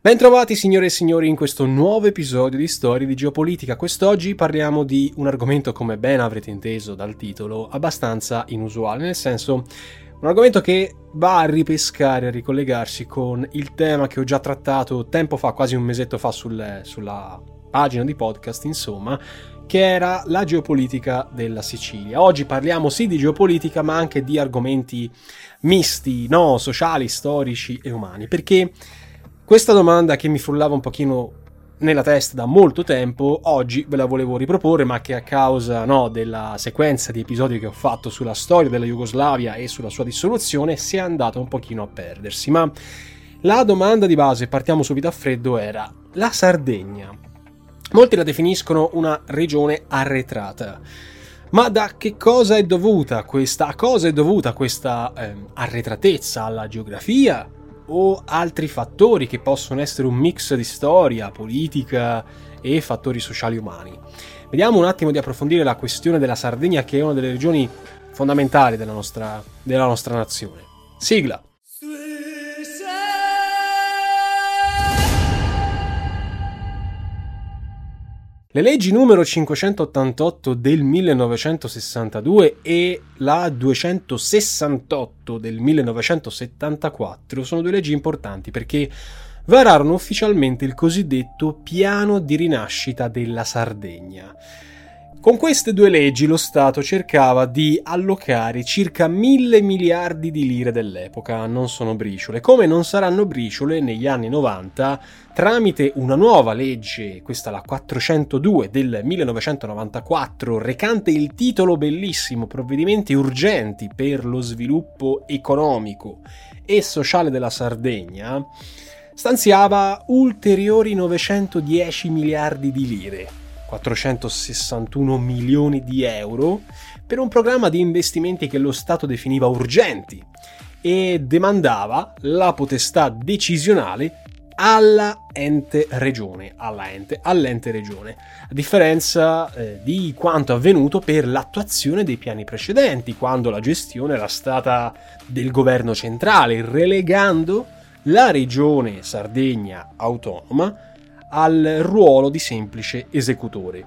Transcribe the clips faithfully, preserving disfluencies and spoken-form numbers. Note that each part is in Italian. Bentrovati signore e signori in questo nuovo episodio di Storie di Geopolitica. Quest'oggi parliamo di un argomento, come ben avrete inteso dal titolo, abbastanza inusuale, nel senso un argomento che va a ripescare, a ricollegarsi con il tema che ho già trattato tempo fa, quasi un mesetto fa, sul, sulla pagina di podcast, insomma, che era la geopolitica della Sicilia. Oggi parliamo sì di geopolitica, ma anche di argomenti misti, no? Sociali, storici e umani, perché questa domanda, che mi frullava un pochino nella testa da molto tempo, oggi ve la volevo riproporre, ma che a causa no, della sequenza di episodi che ho fatto sulla storia della Jugoslavia e sulla sua dissoluzione si è andata un pochino a perdersi. Ma la domanda di base, partiamo subito a freddo, era: la Sardegna, molti la definiscono una regione arretrata, ma da che cosa è dovuta questa, a cosa è dovuta questa eh, arretratezza? Alla geografia o altri fattori che possono essere un mix di storia, politica e fattori sociali umani? Vediamo un attimo di approfondire la questione della Sardegna, che è una delle regioni fondamentali della nostra, della nostra nazione. Sigla! Le leggi numero cinquecentottantotto del millenovecentosessantadue e la duecentosessantotto del millenovecentosettantaquattro sono due leggi importanti perché vararono ufficialmente il cosiddetto piano di rinascita della Sardegna. Con queste due leggi lo Stato cercava di allocare circa mille miliardi di lire dell'epoca, non sono briciole, come non saranno briciole negli anni novanta tramite una nuova legge, questa la quattrocentodue del millenovecentonovantaquattro, recante il titolo bellissimo Provvedimenti urgenti per lo sviluppo economico e sociale della Sardegna, stanziava ulteriori novecentodieci miliardi di lire, quattrocentosessantuno milioni di euro, per un programma di investimenti che lo Stato definiva urgenti e demandava la potestà decisionale alla ente regione, alla ente, all'ente regione, a differenza eh, di quanto avvenuto per l'attuazione dei piani precedenti, quando la gestione era stata del governo centrale, relegando la regione Sardegna autonoma al ruolo di semplice esecutore.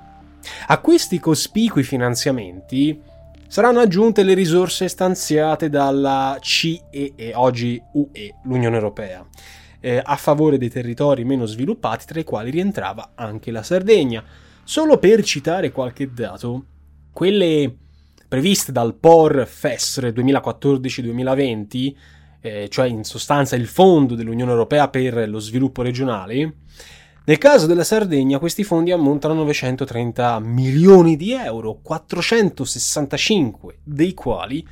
A questi cospicui finanziamenti saranno aggiunte le risorse stanziate dalla C E E, oggi U E, l'Unione Europea, eh, a favore dei territori meno sviluppati, tra i quali rientrava anche la Sardegna. Solo per citare qualche dato, quelle previste dal P O R F E S R duemilaquattordici duemilaventi, eh, cioè in sostanza il fondo dell'Unione Europea per lo sviluppo regionale, nel caso della Sardegna questi fondi ammontano a novecentotrenta milioni di euro, quattrocentosessantacinque dei quali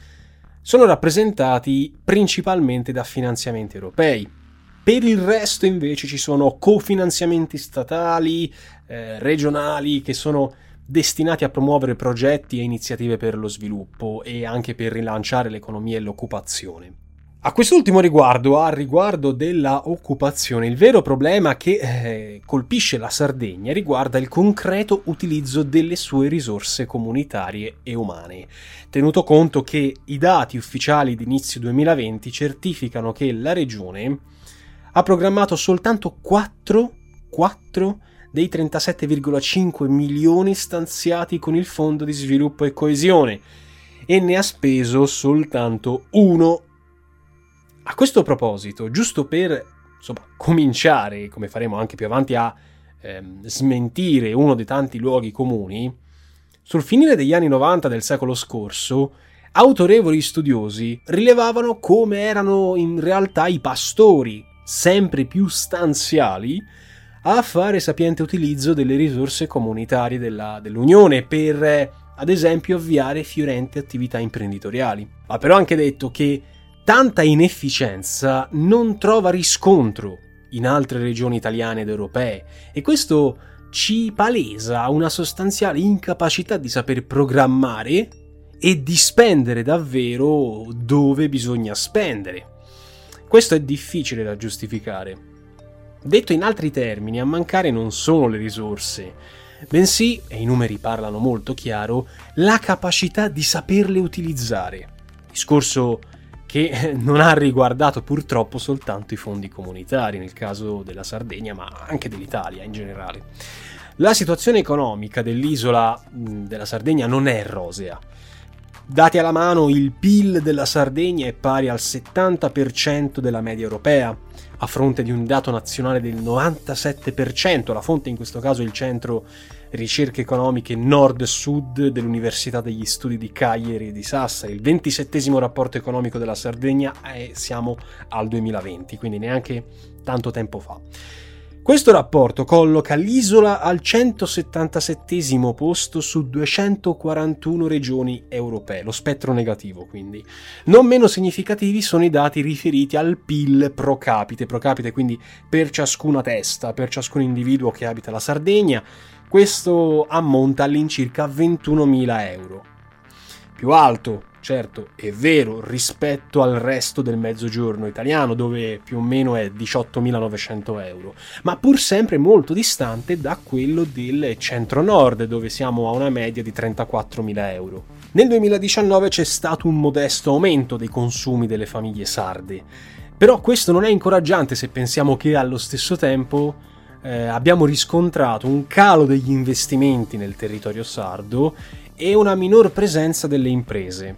sono rappresentati principalmente da finanziamenti europei. Per il resto invece ci sono cofinanziamenti statali, eh, regionali, che sono destinati a promuovere progetti e iniziative per lo sviluppo e anche per rilanciare l'economia e l'occupazione. A quest'ultimo riguardo, a riguardo della occupazione, il vero problema che eh, colpisce la Sardegna riguarda il concreto utilizzo delle sue risorse comunitarie e umane, tenuto conto che i dati ufficiali di inizio duemilaventi certificano che la regione ha programmato soltanto quattro, quattro dei trentasette virgola cinque milioni stanziati con il Fondo di Sviluppo e Coesione e ne ha speso soltanto uno. A questo proposito, giusto per insomma, cominciare, come faremo anche più avanti, a ehm, smentire uno dei tanti luoghi comuni, sul finire degli anni novanta del secolo scorso, autorevoli studiosi rilevavano come erano in realtà i pastori, sempre più stanziali, a fare sapiente utilizzo delle risorse comunitarie della, dell'Unione per, eh, ad esempio, avviare fiorenti attività imprenditoriali. Ha però anche detto che tanta inefficienza non trova riscontro in altre regioni italiane ed europee, e questo ci palesa una sostanziale incapacità di saper programmare e di spendere davvero dove bisogna spendere. Questo è difficile da giustificare. Detto in altri termini, a mancare non sono le risorse, bensì, e i numeri parlano molto chiaro, la capacità di saperle utilizzare. Discorso che non ha riguardato purtroppo soltanto i fondi comunitari nel caso della Sardegna, ma anche dell'Italia in generale. La situazione economica dell'isola della Sardegna non è rosea. Dati alla mano, il P I L della Sardegna è pari al settanta per cento della media europea, a fronte di un dato nazionale del novantasette per cento, la fonte in questo caso è il Centro Ricerche Economiche Nord-Sud dell'Università degli Studi di Cagliari e di Sassari. Il ventisettesimo rapporto economico della Sardegna è, siamo al duemilaventi, quindi neanche tanto tempo fa. Questo rapporto colloca l'isola al centosettantasettesimo posto su duecentoquarantuno regioni europee, lo spettro negativo quindi. Non meno significativi sono i dati riferiti al P I L pro capite, pro capite quindi per ciascuna testa, per ciascun individuo che abita la Sardegna, questo ammonta all'incirca ventunomila euro. Più alto, certo, è vero, rispetto al resto del mezzogiorno italiano, dove più o meno è diciottomilanovecento euro, ma pur sempre molto distante da quello del centro-nord, dove siamo a una media di trentaquattromila euro. Nel duemiladiciannove c'è stato un modesto aumento dei consumi delle famiglie sarde, però questo non è incoraggiante se pensiamo che allo stesso tempo Eh, abbiamo riscontrato un calo degli investimenti nel territorio sardo e una minor presenza delle imprese.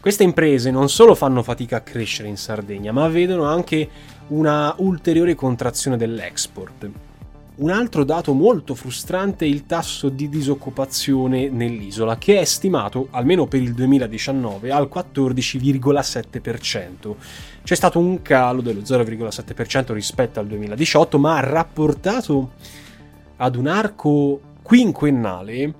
Queste imprese non solo fanno fatica a crescere in Sardegna, ma vedono anche una ulteriore contrazione dell'export. Un altro dato molto frustrante è il tasso di disoccupazione nell'isola, che è stimato, almeno per il duemiladiciannove, al quattordici virgola sette per cento. C'è stato un calo dello zero virgola sette per cento rispetto al duemiladiciotto, ma rapportato ad un arco quinquennale,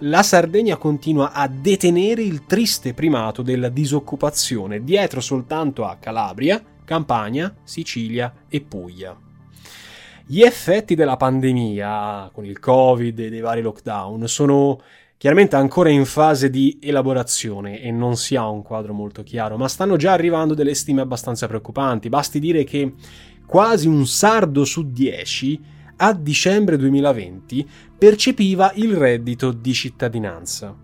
la Sardegna continua a detenere il triste primato della disoccupazione, dietro soltanto a Calabria, Campania, Sicilia e Puglia. Gli effetti della pandemia, con il Covid e dei vari lockdown, sono chiaramente ancora in fase di elaborazione e non si ha un quadro molto chiaro, ma stanno già arrivando delle stime abbastanza preoccupanti. Basti dire che quasi un sardo su dieci a dicembre duemilaventi percepiva il reddito di cittadinanza.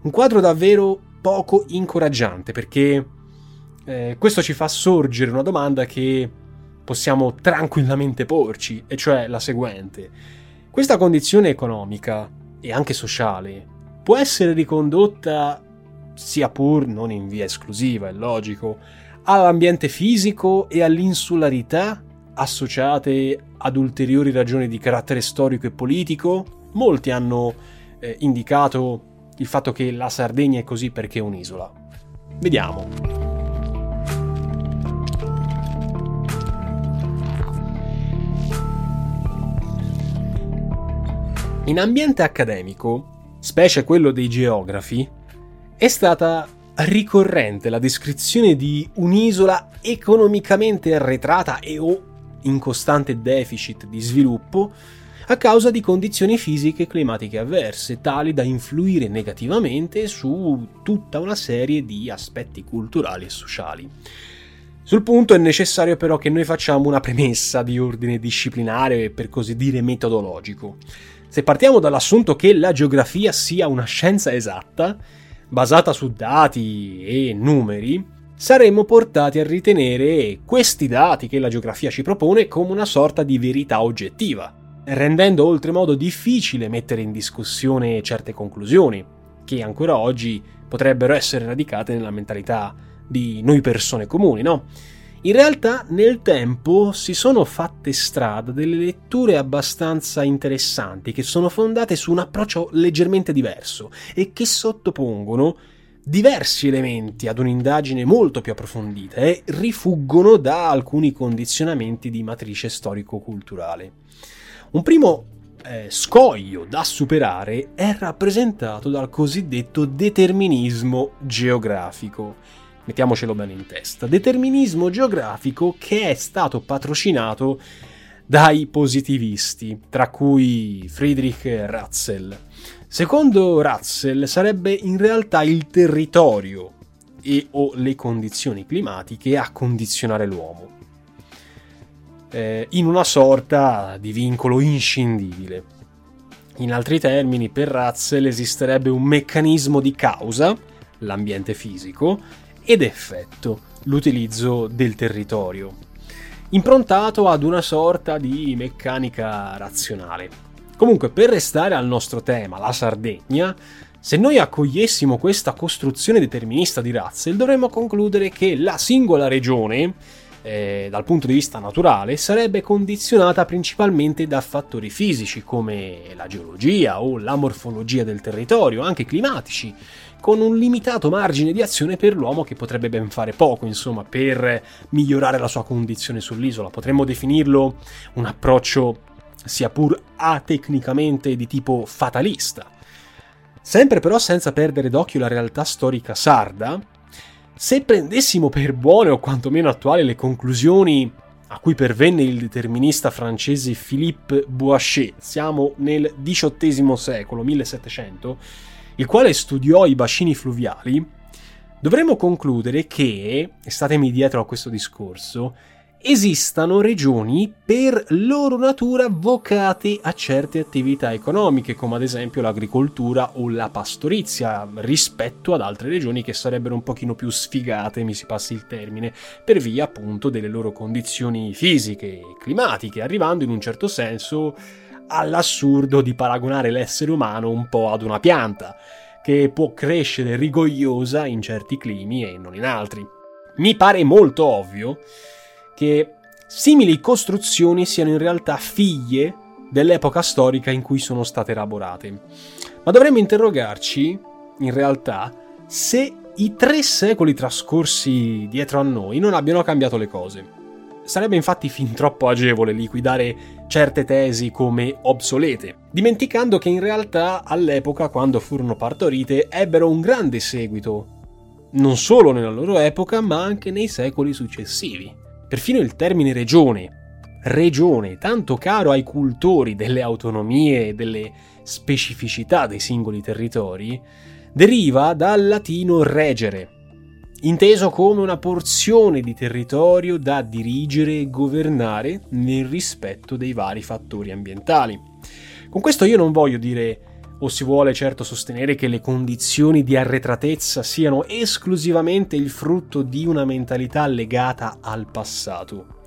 Un quadro davvero poco incoraggiante, perché eh, questo ci fa sorgere una domanda che possiamo tranquillamente porci, e cioè la seguente: questa condizione economica e anche sociale può essere ricondotta, sia pur non in via esclusiva, è logico, all'ambiente fisico e all'insularità associate ad ulteriori ragioni di carattere storico e politico? Molti hanno eh, indicato il fatto che la Sardegna è così perché è un'isola. Vediamo. In ambiente accademico, specie quello dei geografi, è stata ricorrente la descrizione di un'isola economicamente arretrata e o in costante deficit di sviluppo a causa di condizioni fisiche e climatiche avverse, tali da influire negativamente su tutta una serie di aspetti culturali e sociali. Sul punto è necessario però che noi facciamo una premessa di ordine disciplinare e, per così dire, metodologico. Se partiamo dall'assunto che la geografia sia una scienza esatta, basata su dati e numeri, saremmo portati a ritenere questi dati che la geografia ci propone come una sorta di verità oggettiva, rendendo oltremodo difficile mettere in discussione certe conclusioni, che ancora oggi potrebbero essere radicate nella mentalità di noi persone comuni, no? In realtà nel tempo si sono fatte strada delle letture abbastanza interessanti che sono fondate su un approccio leggermente diverso e che sottopongono diversi elementi ad un'indagine molto più approfondita e rifuggono da alcuni condizionamenti di matrice storico-culturale. Un primo eh, scoglio da superare è rappresentato dal cosiddetto determinismo geografico, Mettiamocelo bene in testa. Determinismo geografico che è stato patrocinato dai positivisti, tra cui Friedrich Ratzel. Secondo Ratzel sarebbe in realtà il territorio e o le condizioni climatiche a condizionare l'uomo, eh, in una sorta di vincolo inscindibile. In altri termini, per Ratzel esisterebbe un meccanismo di causa, l'ambiente fisico, ed effetto, l'utilizzo del territorio, improntato ad una sorta di meccanica razionale. Comunque, per restare al nostro tema, la Sardegna, se noi accogliessimo questa costruzione determinista di Ratzel, dovremmo concludere che la singola regione, eh, dal punto di vista naturale, sarebbe condizionata principalmente da fattori fisici come la geologia o la morfologia del territorio, anche climatici, con un limitato margine di azione per l'uomo, che potrebbe ben fare poco, insomma, per migliorare la sua condizione sull'isola. Potremmo definirlo un approccio, sia pur atecnicamente, di tipo fatalista. Sempre però senza perdere d'occhio la realtà storica sarda, se prendessimo per buone o quantomeno attuali le conclusioni a cui pervenne il determinista francese Philippe Buache, siamo nel diciottesimo secolo, millesettecento, il quale studiò i bacini fluviali, dovremmo concludere che, e statemi dietro a questo discorso, esistano regioni per loro natura vocate a certe attività economiche, come ad esempio l'agricoltura o la pastorizia, rispetto ad altre regioni che sarebbero un pochino più sfigate, mi si passi il termine, per via appunto delle loro condizioni fisiche e climatiche, arrivando in un certo senso all'assurdo di paragonare l'essere umano un po' ad una pianta, che può crescere rigogliosa in certi climi e non in altri. Mi pare molto ovvio che simili costruzioni siano in realtà figlie dell'epoca storica in cui sono state elaborate. Ma dovremmo interrogarci, in realtà, se i tre secoli trascorsi dietro a noi non abbiano cambiato le cose. Sarebbe infatti fin troppo agevole liquidare certe tesi come obsolete, dimenticando che in realtà all'epoca, quando furono partorite, ebbero un grande seguito, non solo nella loro epoca, ma anche nei secoli successivi. Perfino il termine regione, regione, tanto caro ai cultori delle autonomie e delle specificità dei singoli territori, deriva dal latino regere, inteso come una porzione di territorio da dirigere e governare nel rispetto dei vari fattori ambientali. Con questo io non voglio dire, o si vuole certo sostenere, che le condizioni di arretratezza siano esclusivamente il frutto di una mentalità legata al passato.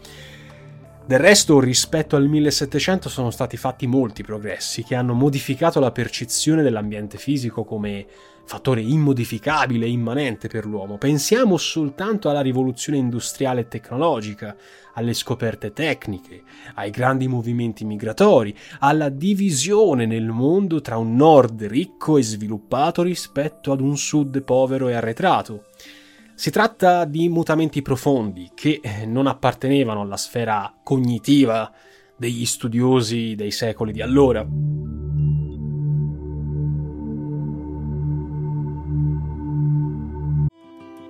Del resto, rispetto al millesettecento sono stati fatti molti progressi che hanno modificato la percezione dell'ambiente fisico come fattore immodificabile e immanente per l'uomo. Pensiamo soltanto alla rivoluzione industriale e tecnologica, alle scoperte tecniche, ai grandi movimenti migratori, alla divisione nel mondo tra un nord ricco e sviluppato rispetto ad un sud povero e arretrato. Si tratta di mutamenti profondi che non appartenevano alla sfera cognitiva degli studiosi dei secoli di allora.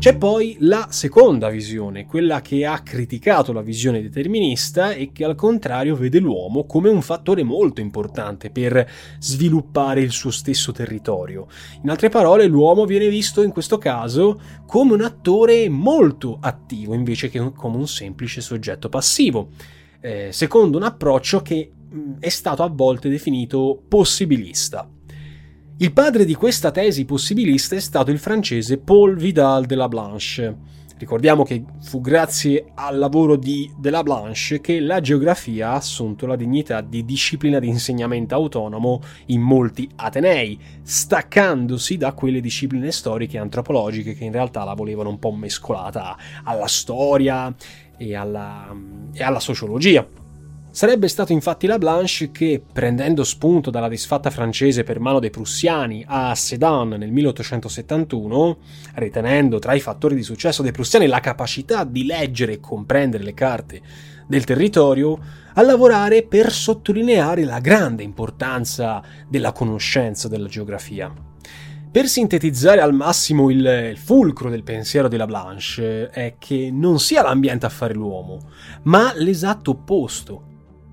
C'è poi la seconda visione, quella che ha criticato la visione determinista e che al contrario vede l'uomo come un fattore molto importante per sviluppare il suo stesso territorio. In altre parole, l'uomo viene visto in questo caso come un attore molto attivo invece che come un semplice soggetto passivo, eh, secondo un approccio che è stato a volte definito possibilista. Il padre di questa tesi possibilista è stato il francese Paul Vidal de la Blache, Ricordiamo che fu grazie al lavoro di de la Blache che la geografia ha assunto la dignità di disciplina di insegnamento autonomo in molti atenei, staccandosi da quelle discipline storiche e antropologiche che in realtà la volevano un po' mescolata alla storia e alla, e alla sociologia. Sarebbe stato infatti la Blache che, prendendo spunto dalla disfatta francese per mano dei prussiani a Sedan nel milleottocentosettantuno, ritenendo tra i fattori di successo dei prussiani la capacità di leggere e comprendere le carte del territorio, a lavorare per sottolineare la grande importanza della conoscenza della geografia. Per sintetizzare al massimo il, il fulcro del pensiero della Blache è che non sia l'ambiente a fare l'uomo, ma l'esatto opposto.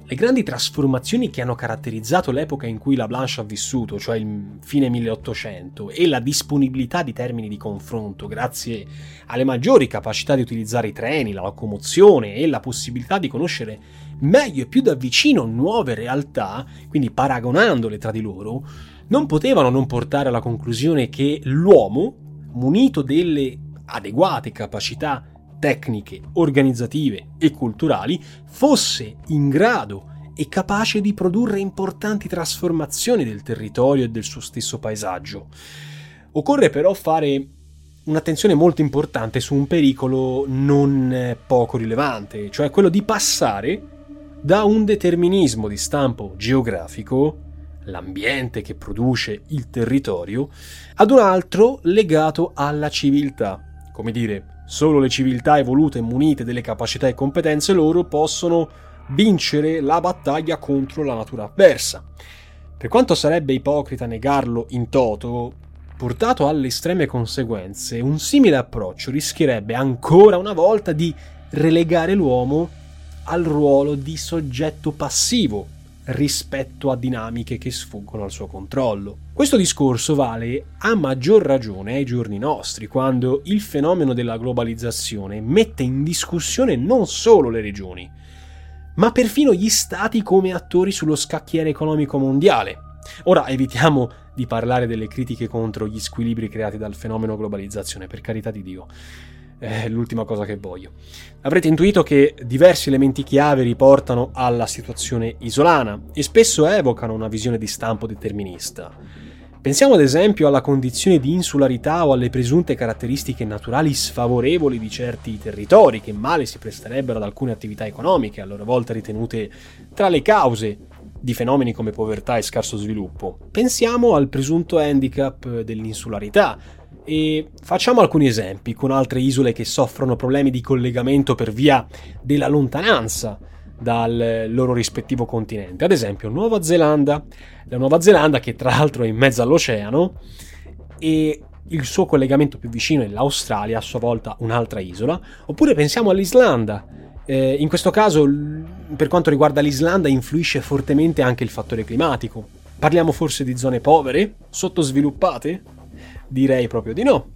Le grandi trasformazioni che hanno caratterizzato l'epoca in cui la Blache ha vissuto, cioè il fine milleottocento, e la disponibilità di termini di confronto grazie alle maggiori capacità di utilizzare i treni, la locomozione e la possibilità di conoscere meglio e più da vicino nuove realtà, quindi paragonandole tra di loro, non potevano non portare alla conclusione che l'uomo, munito delle adeguate capacità tecniche, organizzative e culturali, fosse in grado e capace di produrre importanti trasformazioni del territorio e del suo stesso paesaggio. Occorre però fare un'attenzione molto importante su un pericolo non poco rilevante, cioè quello di passare da un determinismo di stampo geografico, l'ambiente che produce il territorio, ad un altro legato alla civiltà, come dire, solo le civiltà evolute e munite delle capacità e competenze loro possono vincere la battaglia contro la natura avversa. Per quanto sarebbe ipocrita negarlo in toto, portato alle estreme conseguenze, un simile approccio rischierebbe ancora una volta di relegare l'uomo al ruolo di soggetto passivo rispetto a dinamiche che sfuggono al suo controllo. Questo discorso vale a maggior ragione ai giorni nostri, quando il fenomeno della globalizzazione mette in discussione non solo le regioni, ma perfino gli stati come attori sullo scacchiere economico mondiale. Ora evitiamo di parlare delle critiche contro gli squilibri creati dal fenomeno globalizzazione, per carità di Dio. È l'ultima cosa che voglio. Avrete intuito che diversi elementi chiave riportano alla situazione isolana e spesso evocano una visione di stampo determinista. Pensiamo ad esempio alla condizione di insularità o alle presunte caratteristiche naturali sfavorevoli di certi territori che male si presterebbero ad alcune attività economiche, a loro volta ritenute tra le cause di fenomeni come povertà e scarso sviluppo. Pensiamo al presunto handicap dell'insularità, e facciamo alcuni esempi con altre isole che soffrono problemi di collegamento per via della lontananza dal loro rispettivo continente. Ad esempio Nuova Zelanda, la Nuova Zelanda che tra l'altro è in mezzo all'oceano e il suo collegamento più vicino è l'Australia, a sua volta un'altra isola. Oppure pensiamo all'Islanda, eh, in questo caso per quanto riguarda l'Islanda influisce fortemente anche il fattore climatico. Parliamo forse di zone povere, sottosviluppate? Direi proprio di no.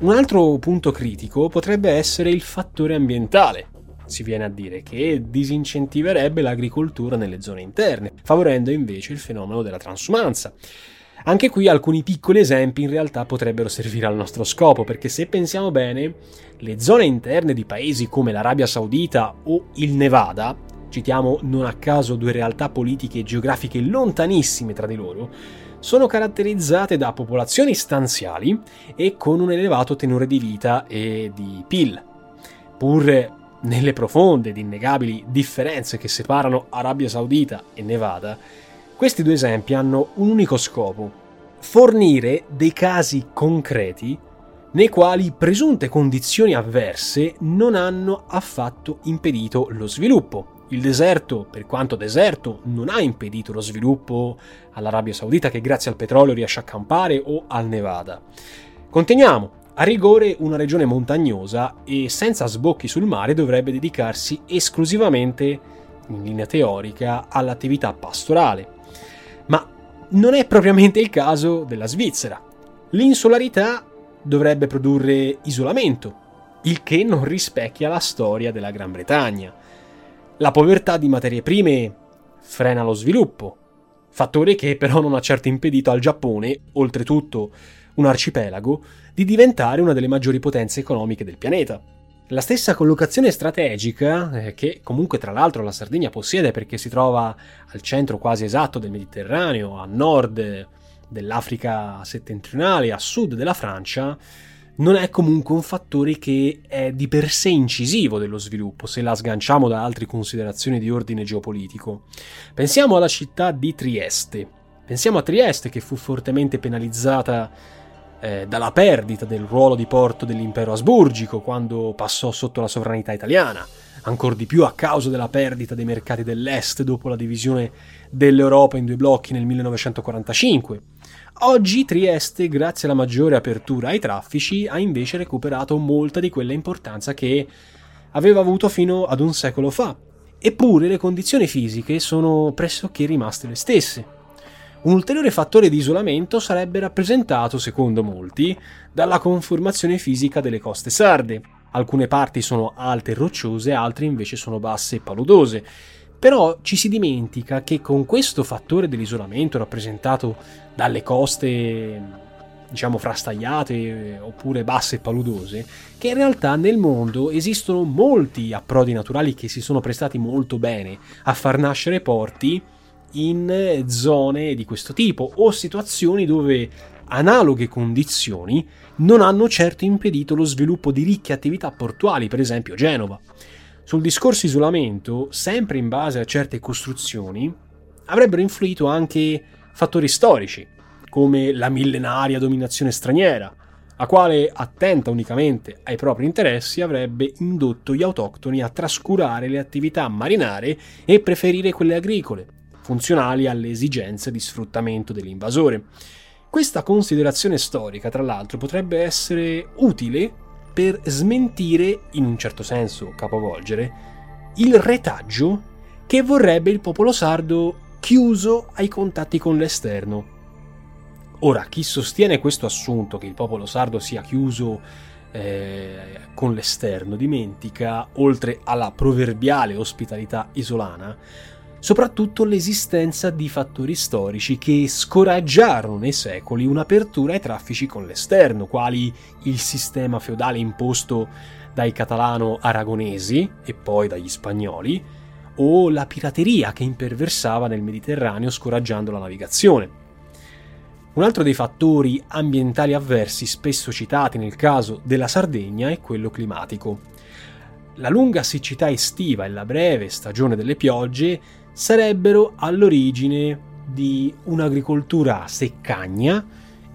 Un altro punto critico potrebbe essere il fattore ambientale, si viene a dire, che disincentiverebbe l'agricoltura nelle zone interne, favorendo invece il fenomeno della transumanza. Anche qui alcuni piccoli esempi in realtà potrebbero servire al nostro scopo, perché se pensiamo bene, le zone interne di paesi come l'Arabia Saudita o il Nevada, citiamo non a caso due realtà politiche e geografiche lontanissime tra di loro, sono caratterizzate da popolazioni stanziali e con un elevato tenore di vita e di P I L, pur nelle profonde ed innegabili differenze che separano Arabia Saudita e Nevada. Questi due esempi hanno un unico scopo: fornire dei casi concreti nei quali presunte condizioni avverse non hanno affatto impedito lo sviluppo. Il deserto, per quanto deserto, non ha impedito lo sviluppo all'Arabia Saudita, che grazie al petrolio riesce a campare, o al Nevada. Continuiamo. A rigore una regione montagnosa e senza sbocchi sul mare dovrebbe dedicarsi esclusivamente, in linea teorica, all'attività pastorale. Ma non è propriamente il caso della Svizzera. L'insularità dovrebbe produrre isolamento, il che non rispecchia la storia della Gran Bretagna. La povertà di materie prime frena lo sviluppo, fattore che però non ha certo impedito al Giappone, oltretutto un arcipelago, di diventare una delle maggiori potenze economiche del pianeta. La stessa collocazione strategica, eh, che comunque tra l'altro la Sardegna possiede perché si trova al centro quasi esatto del Mediterraneo, a nord dell'Africa settentrionale, a sud della Francia, non è comunque un fattore che è di per sé incisivo dello sviluppo, se la sganciamo da altre considerazioni di ordine geopolitico. Pensiamo alla città di Trieste. Pensiamo a Trieste, che fu fortemente penalizzata dalla perdita del ruolo di porto dell'impero asburgico quando passò sotto la sovranità italiana, ancor di più a causa della perdita dei mercati dell'est dopo la divisione dell'Europa in due blocchi nel millenovecentoquarantacinque. Oggi Trieste, grazie alla maggiore apertura ai traffici, ha invece recuperato molta di quella importanza che aveva avuto fino ad un secolo fa. Eppure le condizioni fisiche sono pressoché rimaste le stesse. Un ulteriore fattore di isolamento sarebbe rappresentato, secondo molti, dalla conformazione fisica delle coste sarde. Alcune parti sono alte e rocciose, altre invece sono basse e paludose. Però ci si dimentica che con questo fattore dell'isolamento rappresentato dalle coste, diciamo, frastagliate oppure basse e paludose, che in realtà nel mondo esistono molti approdi naturali che si sono prestati molto bene a far nascere porti in zone di questo tipo o situazioni dove analoghe condizioni non hanno certo impedito lo sviluppo di ricche attività portuali, per esempio Genova. Sul discorso isolamento, sempre in base a certe costruzioni, avrebbero influito anche fattori storici, come la millenaria dominazione straniera, la quale, attenta unicamente ai propri interessi, avrebbe indotto gli autoctoni a trascurare le attività marinare e preferire quelle agricole, funzionali alle esigenze di sfruttamento dell'invasore. Questa considerazione storica, tra l'altro, potrebbe essere utile per smentire, in un certo senso capovolgere, il retaggio che vorrebbe il popolo sardo chiuso ai contatti con l'esterno. Ora, chi sostiene questo assunto, che il popolo sardo sia chiuso eh, con l'esterno, dimentica, oltre alla proverbiale ospitalità isolana, soprattutto l'esistenza di fattori storici che scoraggiarono nei secoli un'apertura ai traffici con l'esterno, quali il sistema feudale imposto dai catalano-aragonesi e poi dagli spagnoli, o la pirateria che imperversava nel Mediterraneo scoraggiando la navigazione. Un altro dei fattori ambientali avversi spesso citati nel caso della Sardegna è quello climatico. La lunga siccità estiva e la breve stagione delle piogge sarebbero all'origine di un'agricoltura seccagna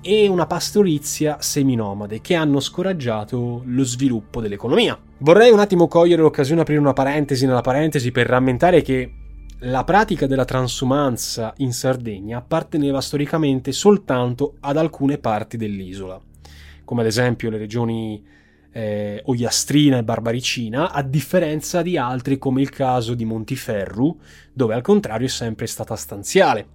e una pastorizia seminomade che hanno scoraggiato lo sviluppo dell'economia. Vorrei un attimo cogliere l'occasione, aprire una parentesi nella parentesi per rammentare che la pratica della transumanza in Sardegna apparteneva storicamente soltanto ad alcune parti dell'isola, come ad esempio le regioni Eh, Ogliastrina e Barbaricina, a differenza di altri come il caso di Montiferru, dove al contrario è sempre stata stanziale.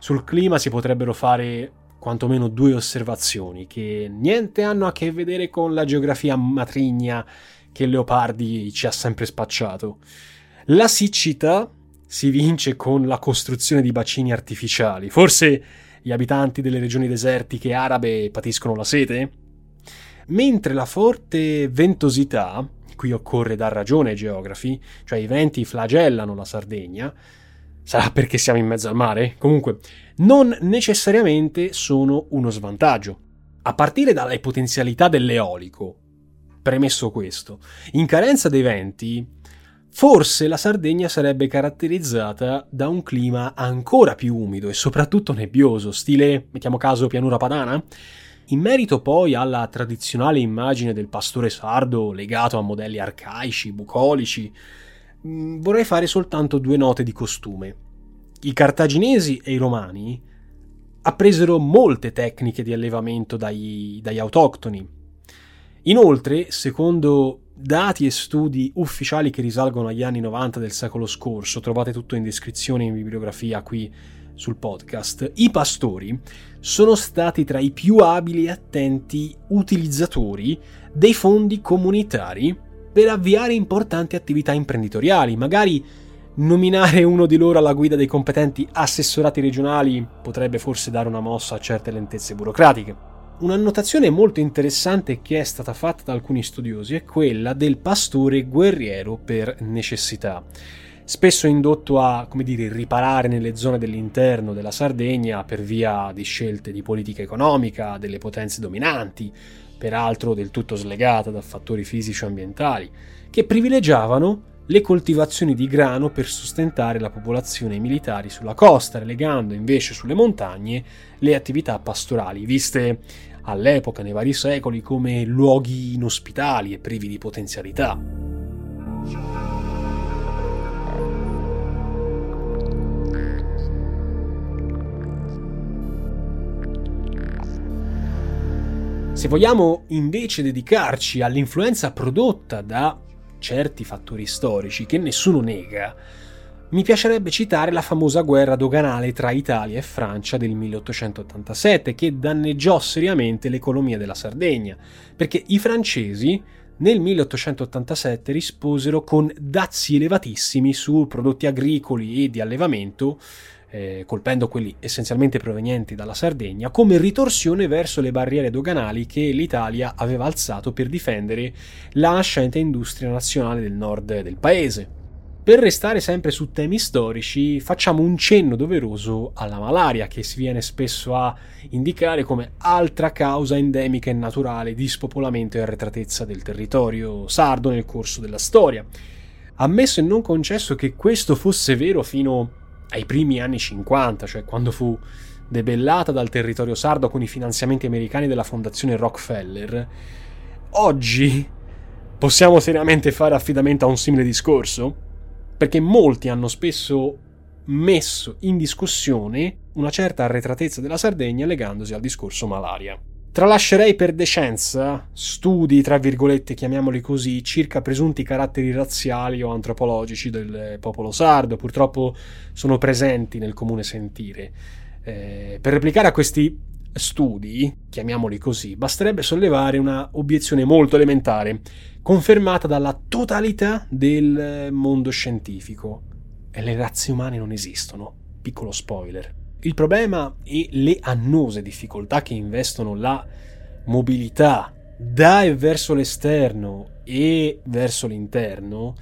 Sul clima si potrebbero fare quantomeno due osservazioni che niente hanno a che vedere con la geografia matrigna che Leopardi ci ha sempre spacciato. La siccità si vince con la costruzione di bacini artificiali. Forse gli abitanti delle regioni desertiche arabe patiscono la sete? Mentre la forte ventosità, qui occorre dar ragione ai geografi, cioè i venti flagellano la Sardegna, sarà perché siamo in mezzo al mare? Comunque, non necessariamente sono uno svantaggio, a partire dalle potenzialità dell'eolico. Premesso questo, in carenza dei venti, forse la Sardegna sarebbe caratterizzata da un clima ancora più umido e soprattutto nebbioso, stile, mettiamo caso, pianura padana. In merito poi alla tradizionale immagine del pastore sardo legato a modelli arcaici, bucolici, vorrei fare soltanto due note di costume. I cartaginesi e i romani appresero molte tecniche di allevamento dagli, dagli autoctoni. Inoltre, secondo dati e studi ufficiali che risalgono agli anni novanta del secolo scorso, trovate tutto in descrizione e in bibliografia qui sul podcast, i pastori sono stati tra i più abili e attenti utilizzatori dei fondi comunitari per avviare importanti attività imprenditoriali. Magari nominare uno di loro alla guida dei competenti assessorati regionali potrebbe forse dare una mossa a certe lentezze burocratiche. Un'annotazione molto interessante che è stata fatta da alcuni studiosi è quella del pastore guerriero per necessità, spesso indotto a, come dire, riparare nelle zone dell'interno della Sardegna per via di scelte di politica economica delle potenze dominanti, peraltro del tutto slegata da fattori fisici o ambientali, che privilegiavano le coltivazioni di grano per sostentare la popolazione e i militari sulla costa, relegando invece sulle montagne le attività pastorali, viste all'epoca, nei vari secoli, come luoghi inospitali e privi di potenzialità. Se vogliamo invece dedicarci all'influenza prodotta da certi fattori storici che nessuno nega, mi piacerebbe citare la famosa guerra doganale tra Italia e Francia del milleottocentottantasette, che danneggiò seriamente l'economia della Sardegna, perché i francesi nel milleottocentottantasette risposero con dazi elevatissimi su prodotti agricoli e di allevamento, eh, colpendo quelli essenzialmente provenienti dalla Sardegna, come ritorsione verso le barriere doganali che l'Italia aveva alzato per difendere la nascente industria nazionale del nord del paese. Per restare sempre su temi storici, facciamo un cenno doveroso alla malaria, che si viene spesso a indicare come altra causa endemica e naturale di spopolamento e arretratezza del territorio sardo nel corso della storia. Ammesso e non concesso che questo fosse vero fino ai primi anni cinquanta, cioè quando fu debellata dal territorio sardo con i finanziamenti americani della Fondazione Rockefeller, oggi possiamo seriamente fare affidamento a un simile discorso? Perché molti hanno spesso messo in discussione una certa arretratezza della Sardegna legandosi al discorso malaria. Tralascerei per decenza studi, tra virgolette, chiamiamoli così, circa presunti caratteri razziali o antropologici del popolo sardo, purtroppo sono presenti nel comune sentire. Eh, per replicare a questi studi, chiamiamoli così, basterebbe sollevare una obiezione molto elementare, confermata dalla totalità del mondo scientifico: e le razze umane non esistono. Piccolo spoiler. Il problema e le annose difficoltà che investono la mobilità da e verso l'esterno e verso l'interno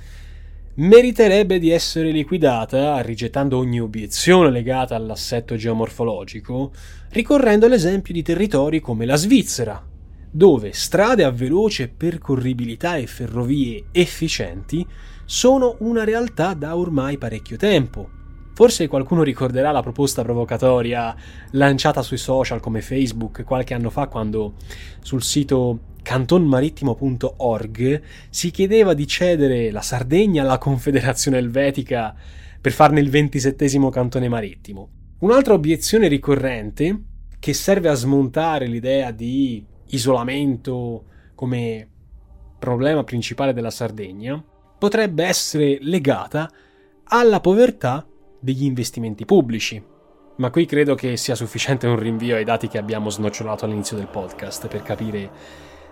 meriterebbe di essere liquidata, rigettando ogni obiezione legata all'assetto geomorfologico, ricorrendo all'esempio di territori come la Svizzera, dove strade a veloce percorribilità e ferrovie efficienti sono una realtà da ormai parecchio tempo. Forse qualcuno ricorderà la proposta provocatoria lanciata sui social come Facebook qualche anno fa, quando sul sito cantonmarittimo punto org si chiedeva di cedere la Sardegna alla Confederazione Elvetica per farne il ventisettesimo cantone marittimo. Un'altra obiezione ricorrente, che serve a smontare l'idea di isolamento come problema principale della Sardegna, potrebbe essere legata alla povertà degli investimenti pubblici. Ma qui credo che sia sufficiente un rinvio ai dati che abbiamo snocciolato all'inizio del podcast per capire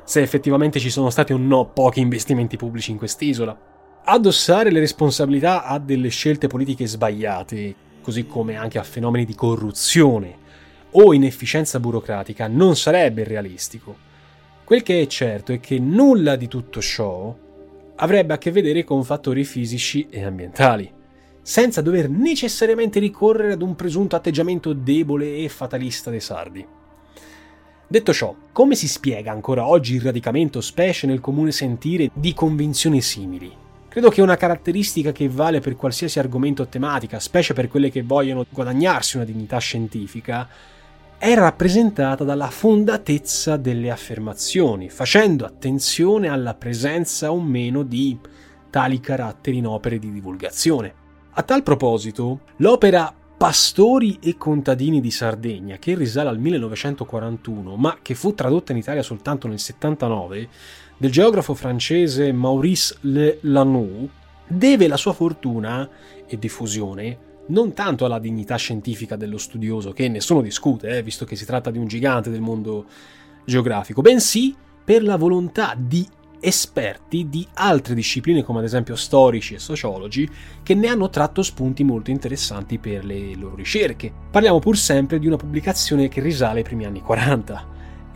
se effettivamente ci sono stati o no pochi investimenti pubblici in quest'isola. Addossare le responsabilità a delle scelte politiche sbagliate, così come anche a fenomeni di corruzione o inefficienza burocratica, non sarebbe realistico. Quel che è certo è che nulla di tutto ciò avrebbe a che vedere con fattori fisici e ambientali, senza dover necessariamente ricorrere ad un presunto atteggiamento debole e fatalista dei sardi. Detto ciò, come si spiega ancora oggi il radicamento, specie nel comune sentire, di convinzioni simili? Credo che una caratteristica che vale per qualsiasi argomento o tematica, specie per quelle che vogliono guadagnarsi una dignità scientifica, è rappresentata dalla fondatezza delle affermazioni, facendo attenzione alla presenza o meno di tali caratteri in opere di divulgazione. A tal proposito, l'opera Pastori e contadini di Sardegna, che risale al millenovecentoquarantuno, ma che fu tradotta in Italia soltanto nel settantanove, del geografo francese Maurice Le Lannou, deve la sua fortuna e diffusione non tanto alla dignità scientifica dello studioso, che nessuno discute, eh, visto che si tratta di un gigante del mondo geografico, bensì per la volontà di esperti di altre discipline, come ad esempio storici e sociologi, che ne hanno tratto spunti molto interessanti per le loro ricerche. Parliamo pur sempre di una pubblicazione che risale ai primi anni quaranta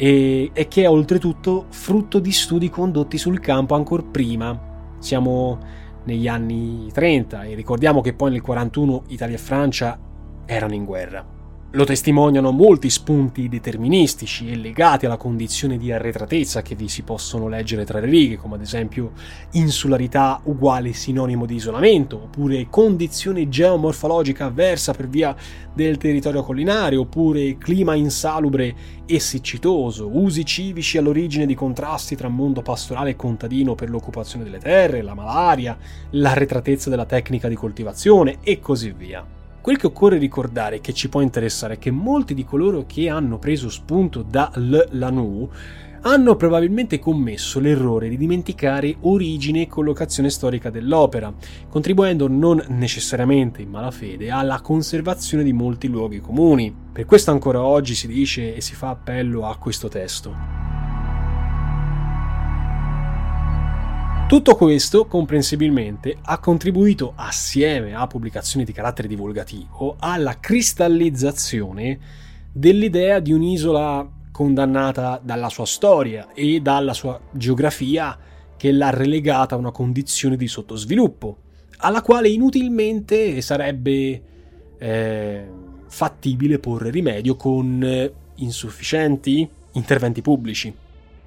e, e che è oltretutto frutto di studi condotti sul campo ancora prima. Siamo negli anni trenta e ricordiamo che poi nel quarantuno Italia e Francia erano in guerra. Lo testimoniano molti spunti deterministici e legati alla condizione di arretratezza che vi si possono leggere tra le righe, come ad esempio insularità uguale sinonimo di isolamento, oppure condizione geomorfologica avversa per via del territorio collinare, oppure clima insalubre e siccitoso, usi civici all'origine di contrasti tra mondo pastorale e contadino per l'occupazione delle terre, la malaria, l'arretratezza della tecnica di coltivazione e così via. Quel che occorre ricordare e che ci può interessare è che molti di coloro che hanno preso spunto da Le Lannou hanno probabilmente commesso l'errore di dimenticare origine e collocazione storica dell'opera, contribuendo non necessariamente in malafede alla conservazione di molti luoghi comuni. Per questo ancora oggi si dice e si fa appello a questo testo. Tutto questo, comprensibilmente, ha contribuito, assieme a pubblicazioni di carattere divulgativo, alla cristallizzazione dell'idea di un'isola condannata dalla sua storia e dalla sua geografia che l'ha relegata a una condizione di sottosviluppo, alla quale inutilmente sarebbe eh, fattibile porre rimedio con insufficienti interventi pubblici.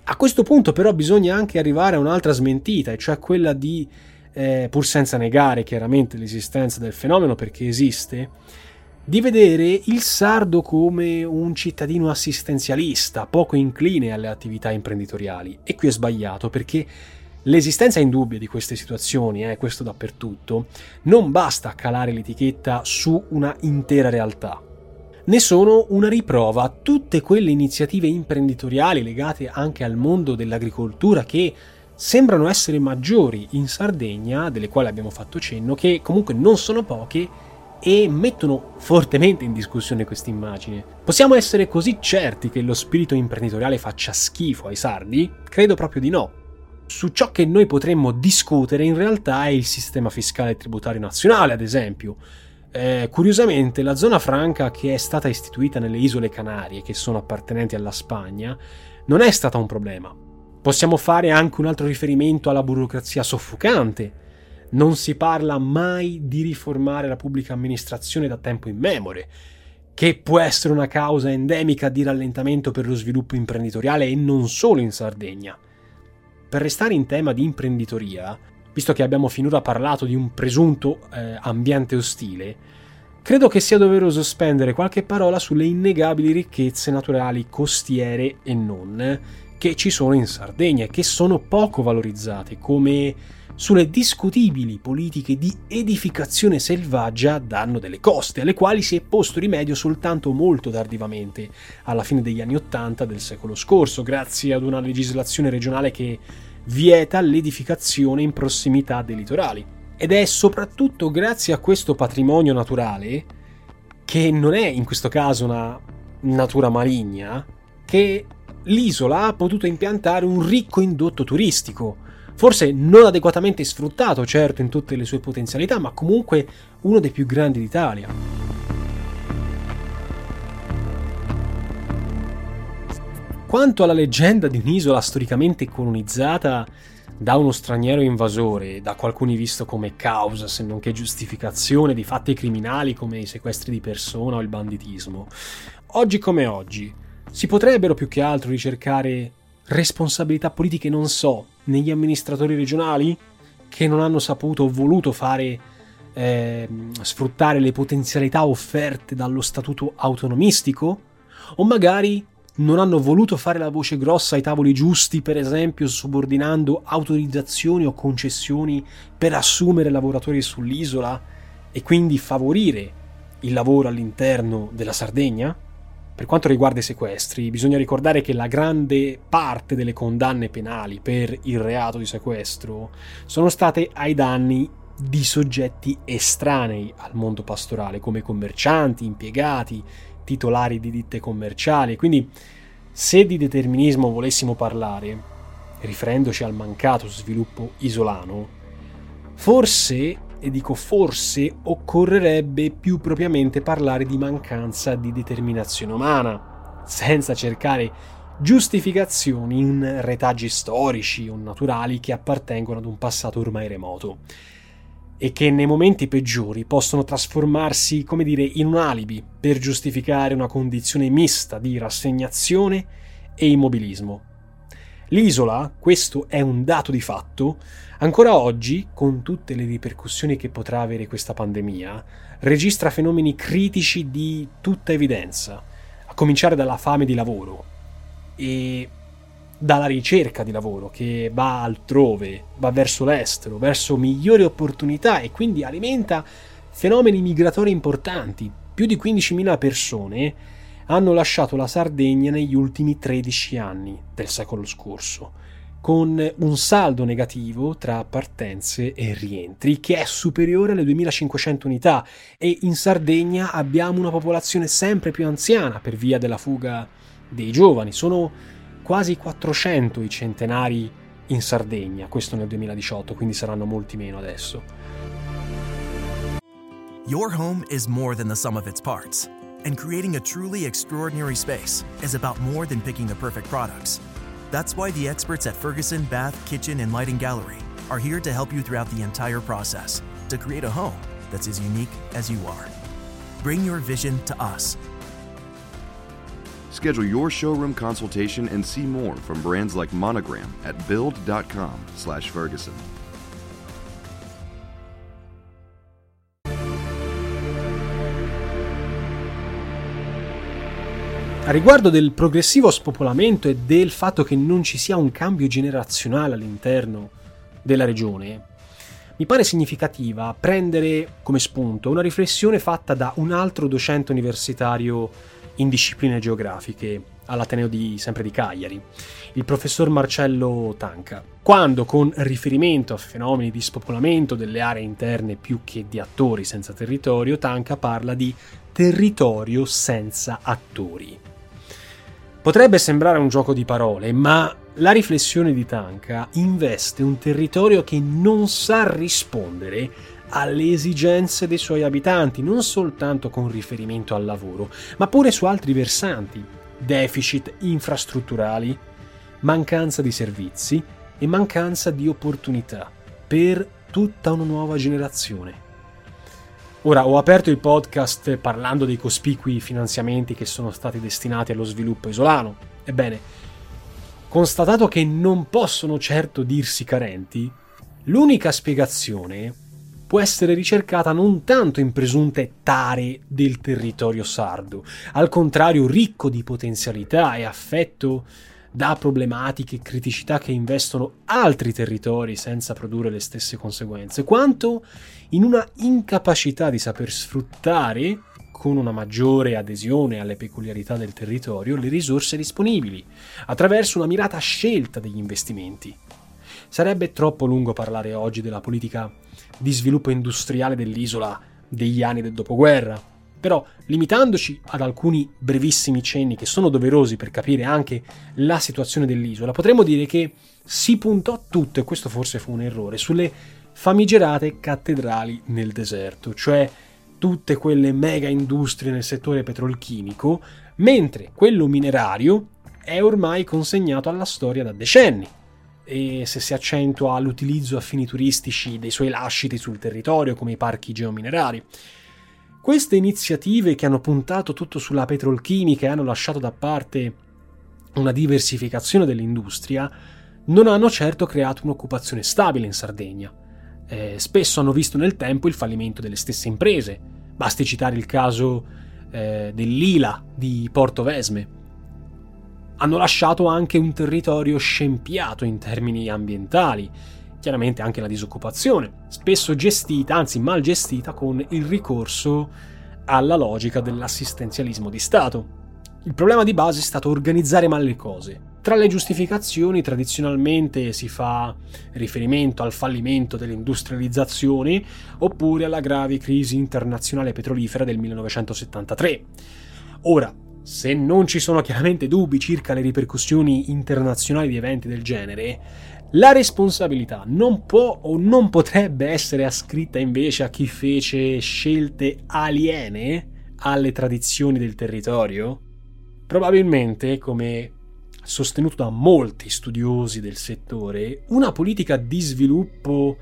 A questo punto però bisogna anche arrivare a un'altra smentita, e cioè quella di, eh, pur senza negare chiaramente l'esistenza del fenomeno perché esiste, di vedere il sardo come un cittadino assistenzialista, poco incline alle attività imprenditoriali. E qui è sbagliato, perché l'esistenza indubbia di queste situazioni, eh, questo dappertutto, non basta calare l'etichetta su una intera realtà. Ne sono una riprova tutte quelle iniziative imprenditoriali legate anche al mondo dell'agricoltura che sembrano essere maggiori in Sardegna, delle quali abbiamo fatto cenno, che comunque non sono poche e mettono fortemente in discussione questa immagine. Possiamo essere così certi che lo spirito imprenditoriale faccia schifo ai sardi? Credo proprio di no. Su ciò che noi potremmo discutere in realtà è il sistema fiscale e tributario nazionale, ad esempio. Eh, curiosamente la zona franca che è stata istituita nelle isole Canarie, che sono appartenenti alla Spagna, non è stata un problema. Possiamo fare anche un altro riferimento alla burocrazia soffocante. Non si parla mai di riformare la pubblica amministrazione da tempo immemore, che può essere una causa endemica di rallentamento per lo sviluppo imprenditoriale e non solo in Sardegna. Per restare in tema di imprenditoria, visto che abbiamo finora parlato di un presunto eh, ambiente ostile, credo che sia doveroso spendere qualche parola sulle innegabili ricchezze naturali costiere e non che ci sono in Sardegna e che sono poco valorizzate, come sulle discutibili politiche di edificazione selvaggia a danno delle coste, alle quali si è posto rimedio soltanto molto tardivamente, alla fine degli anni Ottanta del secolo scorso, grazie ad una legislazione regionale che vieta l'edificazione in prossimità dei litorali. Ed è soprattutto grazie a questo patrimonio naturale, che non è in questo caso una natura maligna, che l'isola ha potuto impiantare un ricco indotto turistico, forse non adeguatamente sfruttato, certo, in tutte le sue potenzialità, ma comunque uno dei più grandi d'Italia. Quanto alla leggenda di un'isola storicamente colonizzata da uno straniero invasore, da qualcuno visto come causa, se non che giustificazione, di fatti criminali come i sequestri di persona o il banditismo, oggi come oggi si potrebbero più che altro ricercare responsabilità politiche, non so, negli amministratori regionali che non hanno saputo o voluto fare eh, sfruttare le potenzialità offerte dallo statuto autonomistico, o magari non hanno voluto fare la voce grossa ai tavoli giusti, per esempio subordinando autorizzazioni o concessioni per assumere lavoratori sull'isola e quindi favorire il lavoro all'interno della Sardegna? Per quanto riguarda i sequestri, bisogna ricordare che la grande parte delle condanne penali per il reato di sequestro sono state ai danni di soggetti estranei al mondo pastorale, come commercianti, impiegati, titolari di ditte commerciali. Quindi, se di determinismo volessimo parlare, riferendoci al mancato sviluppo isolano, forse... e dico forse, occorrerebbe più propriamente parlare di mancanza di determinazione umana, senza cercare giustificazioni in retaggi storici o naturali che appartengono ad un passato ormai remoto e che nei momenti peggiori possono trasformarsi, come dire, in un alibi per giustificare una condizione mista di rassegnazione e immobilismo. L'isola, questo è un dato di fatto, ancora oggi, con tutte le ripercussioni che potrà avere questa pandemia, registra fenomeni critici di tutta evidenza, a cominciare dalla fame di lavoro e dalla ricerca di lavoro che va altrove, va verso l'estero, verso migliori opportunità e quindi alimenta fenomeni migratori importanti. Più di quindicimila persone hanno lasciato la Sardegna negli ultimi tredici anni del secolo scorso, con un saldo negativo tra partenze e rientri che è superiore alle duemilacinquecento unità, e in Sardegna abbiamo una popolazione sempre più anziana per via della fuga dei giovani. Sono quasi quattrocento i centenari in Sardegna, questo nel duemiladiciotto, quindi saranno molti meno adesso. Your home is more than the sum of its parts, and creating a truly extraordinary space is about more than picking the perfect products. That's why the experts at Ferguson Bath, Kitchen, and Lighting Gallery are here to help you throughout the entire process to create a home that's as unique as you are. Bring your vision to us. Schedule your showroom consultation and see more from brands like Monogram at build.com slash Ferguson. A riguardo del progressivo spopolamento e del fatto che non ci sia un cambio generazionale all'interno della regione, mi pare significativa prendere come spunto una riflessione fatta da un altro docente universitario in discipline geografiche all'Ateneo di, sempre di Cagliari, il professor Marcello Tanca, quando, con riferimento a fenomeni di spopolamento delle aree interne più che di attori senza territorio, Tanca parla di territorio senza attori. Potrebbe sembrare un gioco di parole, ma la riflessione di Tanca investe un territorio che non sa rispondere alle esigenze dei suoi abitanti, non soltanto con riferimento al lavoro, ma pure su altri versanti: deficit infrastrutturali, mancanza di servizi e mancanza di opportunità per tutta una nuova generazione. Ora, ho aperto il podcast parlando dei cospicui finanziamenti che sono stati destinati allo sviluppo isolano. Ebbene, constatato che non possono certo dirsi carenti, l'unica spiegazione può essere ricercata non tanto in presunte tare del territorio sardo, al contrario ricco di potenzialità e affetto da problematiche e criticità che investono altri territori senza produrre le stesse conseguenze, quanto in una incapacità di saper sfruttare, con una maggiore adesione alle peculiarità del territorio, le risorse disponibili, attraverso una mirata scelta degli investimenti. Sarebbe troppo lungo parlare oggi della politica di sviluppo industriale dell'isola degli anni del dopoguerra, però limitandoci ad alcuni brevissimi cenni che sono doverosi per capire anche la situazione dell'isola, potremmo dire che si puntò tutto, e questo forse fu un errore, sulle famigerate cattedrali nel deserto, cioè tutte quelle mega industrie nel settore petrolchimico, mentre quello minerario è ormai consegnato alla storia da decenni. E se si accentua l'utilizzo a fini turistici dei suoi lasciti sul territorio, come i parchi geominerari, queste iniziative che hanno puntato tutto sulla petrolchimica e hanno lasciato da parte una diversificazione dell'industria non hanno certo creato un'occupazione stabile in Sardegna. Eh, spesso hanno visto nel tempo il fallimento delle stesse imprese. Basti citare il caso eh, dell'I L A di Porto Vesme. Hanno lasciato anche un territorio scempiato in termini ambientali, chiaramente anche la disoccupazione, spesso gestita, anzi mal gestita, con il ricorso alla logica dell'assistenzialismo di Stato. Il problema di base è stato organizzare male le cose. Tra le giustificazioni tradizionalmente si fa riferimento al fallimento dell'industrializzazione oppure alla grave crisi internazionale petrolifera del millenovecentosettantatré. Ora, se non ci sono chiaramente dubbi circa le ripercussioni internazionali di eventi del genere, la responsabilità non può o non potrebbe essere ascritta invece a chi fece scelte aliene alle tradizioni del territorio? Probabilmente, come sostenuto da molti studiosi del settore, una politica di sviluppo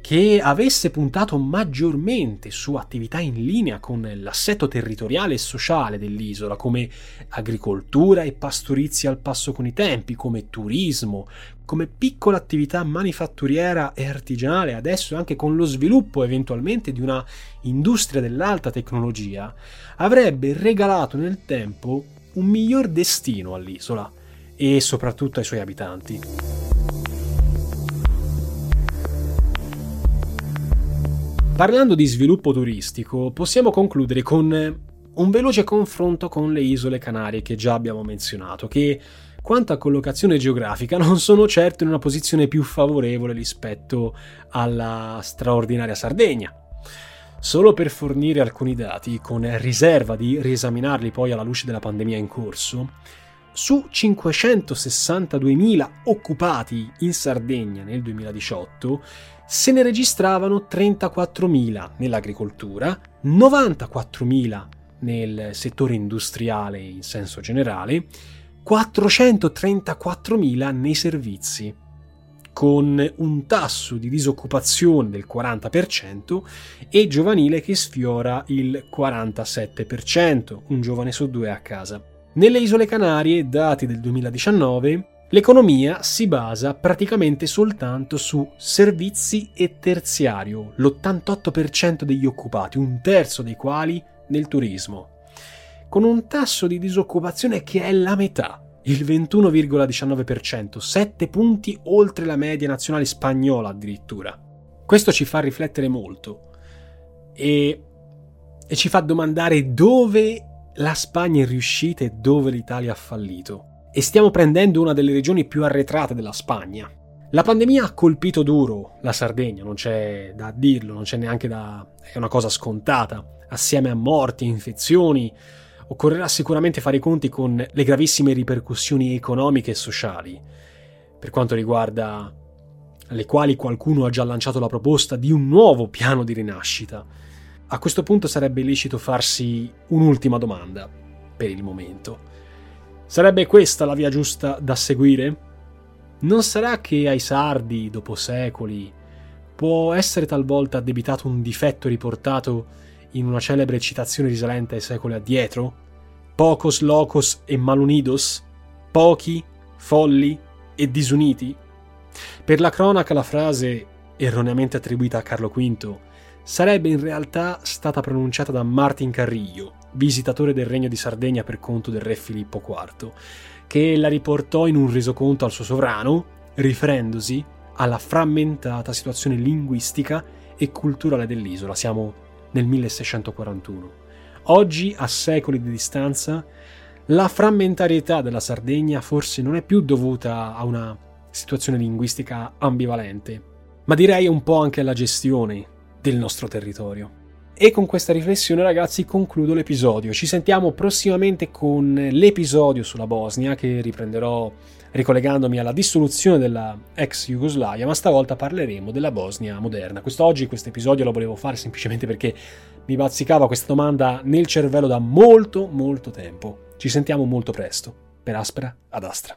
che avesse puntato maggiormente su attività in linea con l'assetto territoriale e sociale dell'isola, come agricoltura e pastorizia al passo con i tempi, come turismo, come piccola attività manifatturiera e artigianale, adesso anche con lo sviluppo eventualmente di una industria dell'alta tecnologia, avrebbe regalato nel tempo un miglior destino all'isola e soprattutto ai suoi abitanti. Parlando di sviluppo turistico, possiamo concludere con un veloce confronto con le isole Canarie che già abbiamo menzionato, che quanto a collocazione geografica non sono certo in una posizione più favorevole rispetto alla straordinaria Sardegna. Solo per fornire alcuni dati, con riserva di riesaminarli poi alla luce della pandemia in corso, su cinquecentosessantaduemila occupati in Sardegna nel duemiladiciotto, se ne registravano trentaquattromila nell'agricoltura, novantaquattromila nel settore industriale in senso generale, quattrocentotrentaquattromila nei servizi, con un tasso di disoccupazione del quaranta per cento e giovanile che sfiora il quarantasette per cento, un giovane su due a casa. Nelle Isole Canarie, dati del duemiladiciannove, l'economia si basa praticamente soltanto su servizi e terziario, l'ottantotto per cento degli occupati, un terzo dei quali nel turismo, con un tasso di disoccupazione che è la metà, il ventuno virgola diciannove per cento, sette punti oltre la media nazionale spagnola addirittura. Questo ci fa riflettere molto e, e ci fa domandare dove la Spagna è riuscita e dove l'Italia ha fallito. E stiamo prendendo una delle regioni più arretrate della Spagna. La pandemia ha colpito duro la Sardegna, non c'è da dirlo, non c'è neanche da... è una cosa scontata. Assieme a morti, infezioni, occorrerà sicuramente fare i conti con le gravissime ripercussioni economiche e sociali, per quanto riguarda le quali qualcuno ha già lanciato la proposta di un nuovo piano di rinascita. A questo punto sarebbe lecito farsi un'ultima domanda, per il momento. Sarebbe questa la via giusta da seguire? Non sarà che ai sardi, dopo secoli, può essere talvolta addebitato un difetto riportato in una celebre citazione risalente ai secoli addietro? Pocos locos e malunidos? Pochi, folli e disuniti? Per la cronaca la frase, erroneamente attribuita a Carlo V, sarebbe in realtà stata pronunciata da Martin Carrillo, visitatore del Regno di Sardegna per conto del re Filippo quarto, che la riportò in un resoconto al suo sovrano, riferendosi alla frammentata situazione linguistica e culturale dell'isola. Siamo nel milleseicentoquarantuno. Oggi, a secoli di distanza, la frammentarietà della Sardegna forse non è più dovuta a una situazione linguistica ambivalente, ma direi un po' anche alla gestione del nostro territorio. E con questa riflessione, ragazzi, concludo l'episodio. Ci sentiamo prossimamente con l'episodio sulla Bosnia, che riprenderò ricollegandomi alla dissoluzione della ex Jugoslavia, ma stavolta parleremo della Bosnia moderna. Quest'oggi questo episodio lo volevo fare semplicemente perché mi bazzicava questa domanda nel cervello da molto molto tempo. Ci sentiamo molto presto, per Aspera ad Astra.